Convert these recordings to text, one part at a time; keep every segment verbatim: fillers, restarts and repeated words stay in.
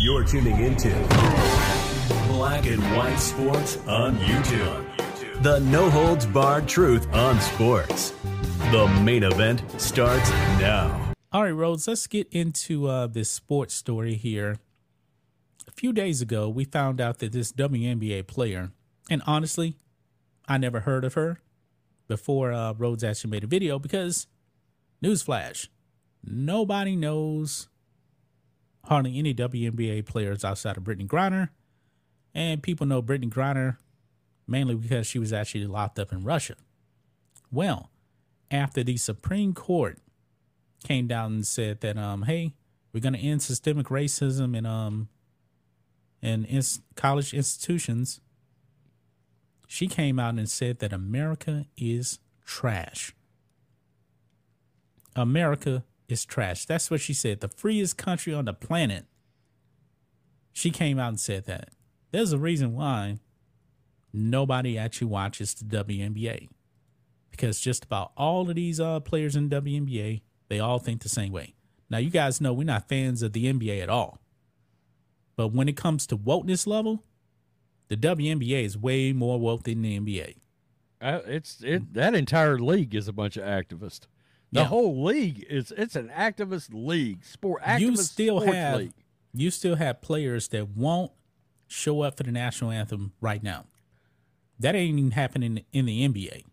You're tuning into Black and White Sports on YouTube. The no-holds-barred truth on sports. The main event starts now. All right, Rhodes, let's get into uh, this sports story here. A few days ago, we found out that this W N B A player, and honestly, I never heard of her before uh, Rhodes actually made a video because, newsflash, nobody knows hardly any W N B A players outside of Brittney Griner. And people know Brittney Griner mainly because she was actually locked up in Russia. Well, after the Supreme Court came down and said that, um, hey, we're going to end systemic racism in um in ins- college institutions, she came out and said that America is trash. America is trash. That's what she said. The freest country on the planet. She came out and said that. There's a reason why nobody actually watches the W N B A. Because just about all of these uh, players in the W N B A, they all think the same way. Now, you guys know we're not fans of the N B A at all. But when it comes to wokeness level, the W N B A is way more woke than the N B A. Uh, it's it, that entire league is a bunch of activists. The yeah. whole league is it's an activist league, sport activist you still sports have, league. You still have players that won't show up for the national anthem right now. That ain't even happening in the N B A.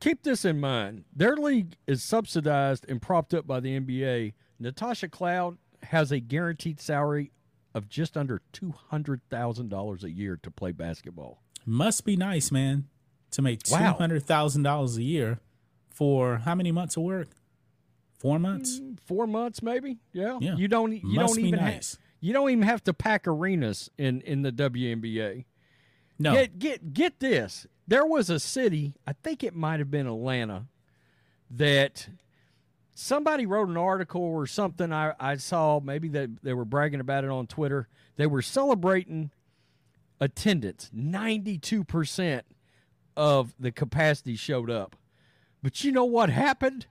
Keep this in mind. Their league is subsidized and propped up by the N B A. Natasha Cloud has a guaranteed salary of just under two hundred thousand dollars a year to play basketball. Must be nice, man, to make two hundred thousand dollars wow. a year. For how many months of work? Four months? Four months, maybe. Yeah. yeah. You don't. You Must don't even. Nice. Ha- you don't even have to pack arenas in, in the W N B A. No. Get get get this. There was a city. I think it might have been Atlanta. That somebody wrote an article or something. I, I saw maybe that they, they were bragging about it on Twitter. They were celebrating attendance. ninety-two percent of the capacity showed up. But you know what happened?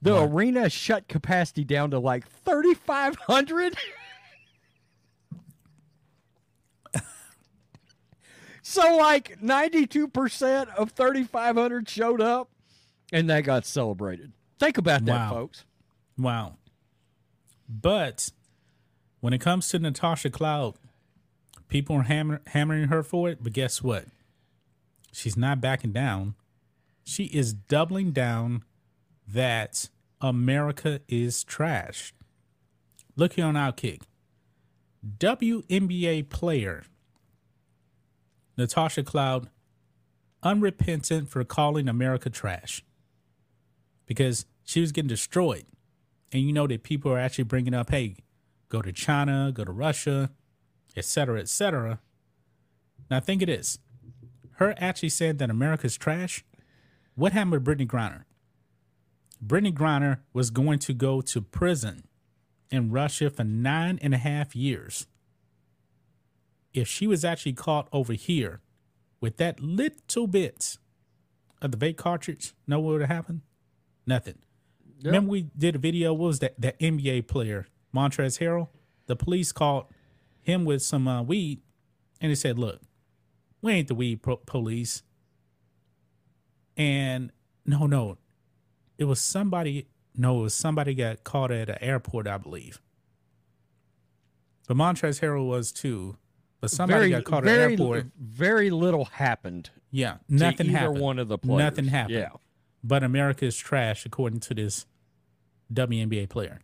The what? arena shut capacity down to like thirty-five hundred. So like ninety-two percent of thirty-five hundred showed up, and that got celebrated. Think about that, wow. folks. Wow. But when it comes to Natasha Cloud, people are hammer- hammering her for it. But guess what? She's not backing down. She is doubling down that America is trash. Look here on OutKick. W N B A player Natasha Cloud unrepentant for calling America trash because she was getting destroyed. And you know that people are actually bringing up, hey, go to China, go to Russia, et cetera, et cetera. Now think of this. Her actually saying that America's trash. What happened with Brittney Griner? Brittney Griner was going to go to prison in Russia for nine and a half years. If she was actually caught over here with that little bit of the vape cartridge, know what would have happened? Nothing. Yep. Remember we did a video, what was that, that N B A player, Montrezl Harrell? The police caught him with some uh, weed, and they said, look, we ain't the weed pro- police. And no, no, it was somebody. No, it was somebody got caught at an airport, I believe. But Montrezl Harrell was too. But somebody very, got caught very, at an airport. Very little happened. Yeah, nothing to either happened. One of the players. Nothing happened. Yeah. But America is trash, according to this W N B A player.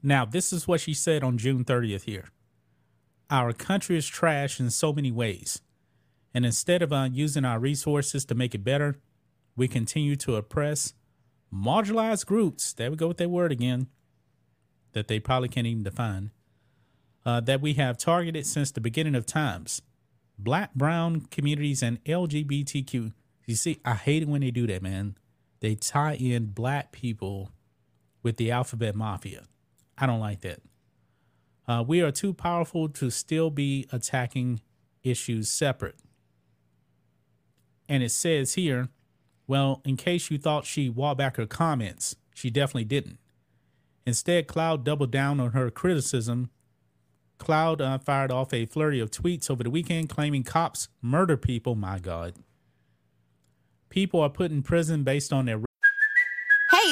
Now, this is what she said on June thirtieth here. Our country is trash in so many ways. And instead of uh, using our resources to make it better, we continue to oppress marginalized groups. There we go with that word again. that they probably can't even define, uh, that we have targeted since the beginning of times. Black, brown communities, and L G B T Q. You see, I hate it when they do that, man. They tie in black people with the alphabet mafia. I don't like that. Uh, we are too powerful to still be attacking issues separate. And it says here, well, in case you thought she walked back her comments, she definitely didn't. Instead, Cloud doubled down on her criticism. Cloud uh, fired off a flurry of tweets over the weekend claiming cops murder people. My God. People are put in prison based on their... Hey,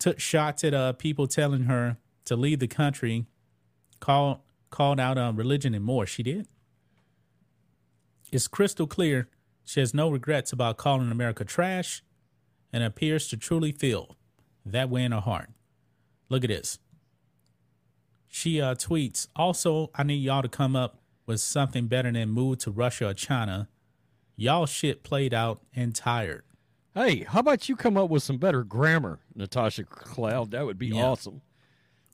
Took shots at uh, people telling her to leave the country, called called out uh, religion and more. She did. It's crystal clear she has no regrets about calling America trash and appears to truly feel that way in her heart. Look at this. She uh, tweets, also, I need y'all to come up with something better than move to Russia or China. Y'all shit played out and tired. Hey, how about you come up with some better grammar, Natasha Cloud? That would be yeah. awesome.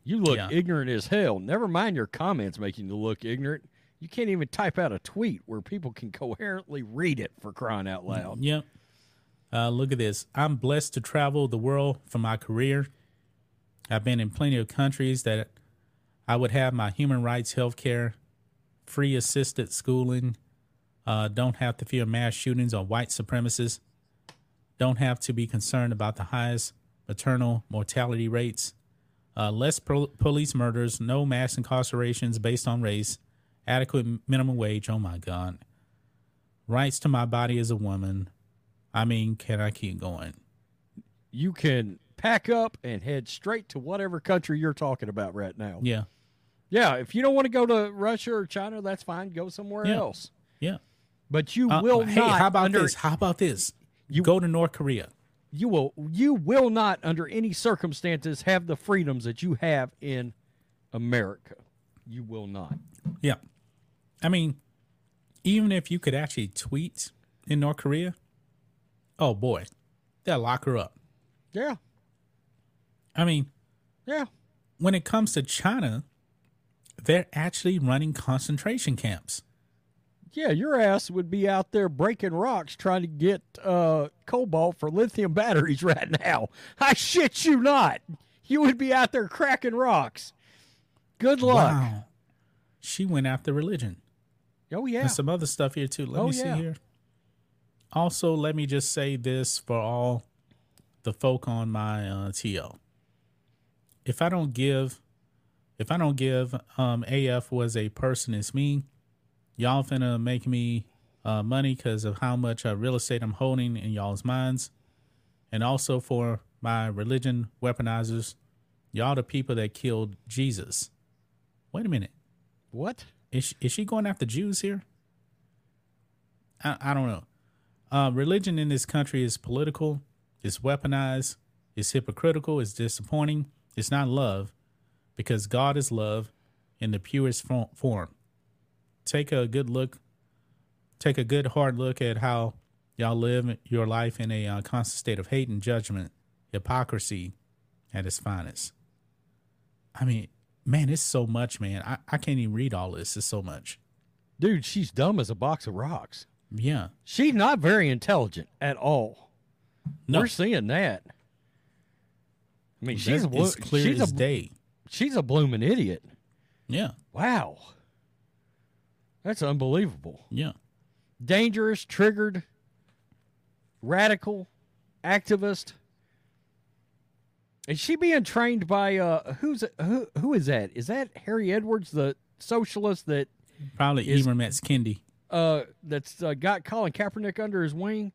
You look yeah. ignorant as hell. Never mind your comments making you look ignorant. You can't even type out a tweet where people can coherently read it, for crying out loud. Yep. Uh, look at this. I'm blessed to travel the world for my career. I've been in plenty of countries that I would have my human rights, health care, free assisted schooling, uh, don't have to fear mass shootings or white supremacists. Don't have to be concerned about the highest maternal mortality rates, uh, less pro- police murders, no mass incarcerations based on race, adequate minimum wage. Oh, my God. Rights to my body as a woman. I mean, can I keep going? You can pack up and head straight to whatever country you're talking about right now. Yeah. Yeah. If you don't want to go to Russia or China, that's fine. Go somewhere yeah. else. Yeah. But you uh, will uh, hey, not. Hey, how about under- this? How about this? You go to North Korea. You will you will not, under any circumstances, have the freedoms that you have in America. You will not. Yeah. I mean, even if you could actually tweet in North Korea, oh, boy, they'll lock her up. Yeah. I mean, yeah. When it comes to China, they're actually running concentration camps. Yeah, your ass would be out there breaking rocks trying to get uh, cobalt for lithium batteries right now. I shit you not. You would be out there cracking rocks. Good luck. Wow. She went after religion. Oh, yeah. And some other stuff here, too. Let oh, me yeah. see here. Also, let me just say this for all the folk on my uh, T L. If I don't give, if I don't give um, A F was a person, it's me. Y'all finna make me uh, money because of how much uh, real estate I'm holding in y'all's minds. And also for my religion weaponizers, y'all the people that killed Jesus. Wait a minute. What? Is she, is she going after Jews here? I, I don't know. Uh, religion in this country is political. It's weaponized. It's hypocritical. It's disappointing. It's not love, because God is love in the purest form. Take a good look, take a good hard look at how y'all live your life in a uh, constant state of hate and judgment, hypocrisy at its finest. I mean, man, it's so much, man. I, I can't even read all this. It's so much. Dude, she's dumb as a box of rocks. Yeah. She's not very intelligent at all. No. We're seeing that. I mean, she's, blo- clear she's as a, day. She's a blooming idiot. Yeah. Wow. That's unbelievable. Yeah. Dangerous, triggered, radical, activist. Is she being trained by, uh, who's, who, who is that? Is that Harry Edwards, the socialist that... Probably Ibram X Kendi. Uh, that's uh, got Colin Kaepernick under his wing.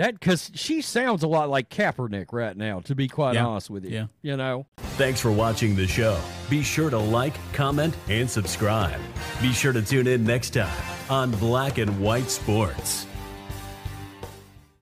That because she sounds a lot like Kaepernick right now, to be quite yeah. honest with you. Yeah. You know. Thanks for watching the show. Be sure to like, comment, and subscribe. Be sure to tune in next time on Black and White Sports.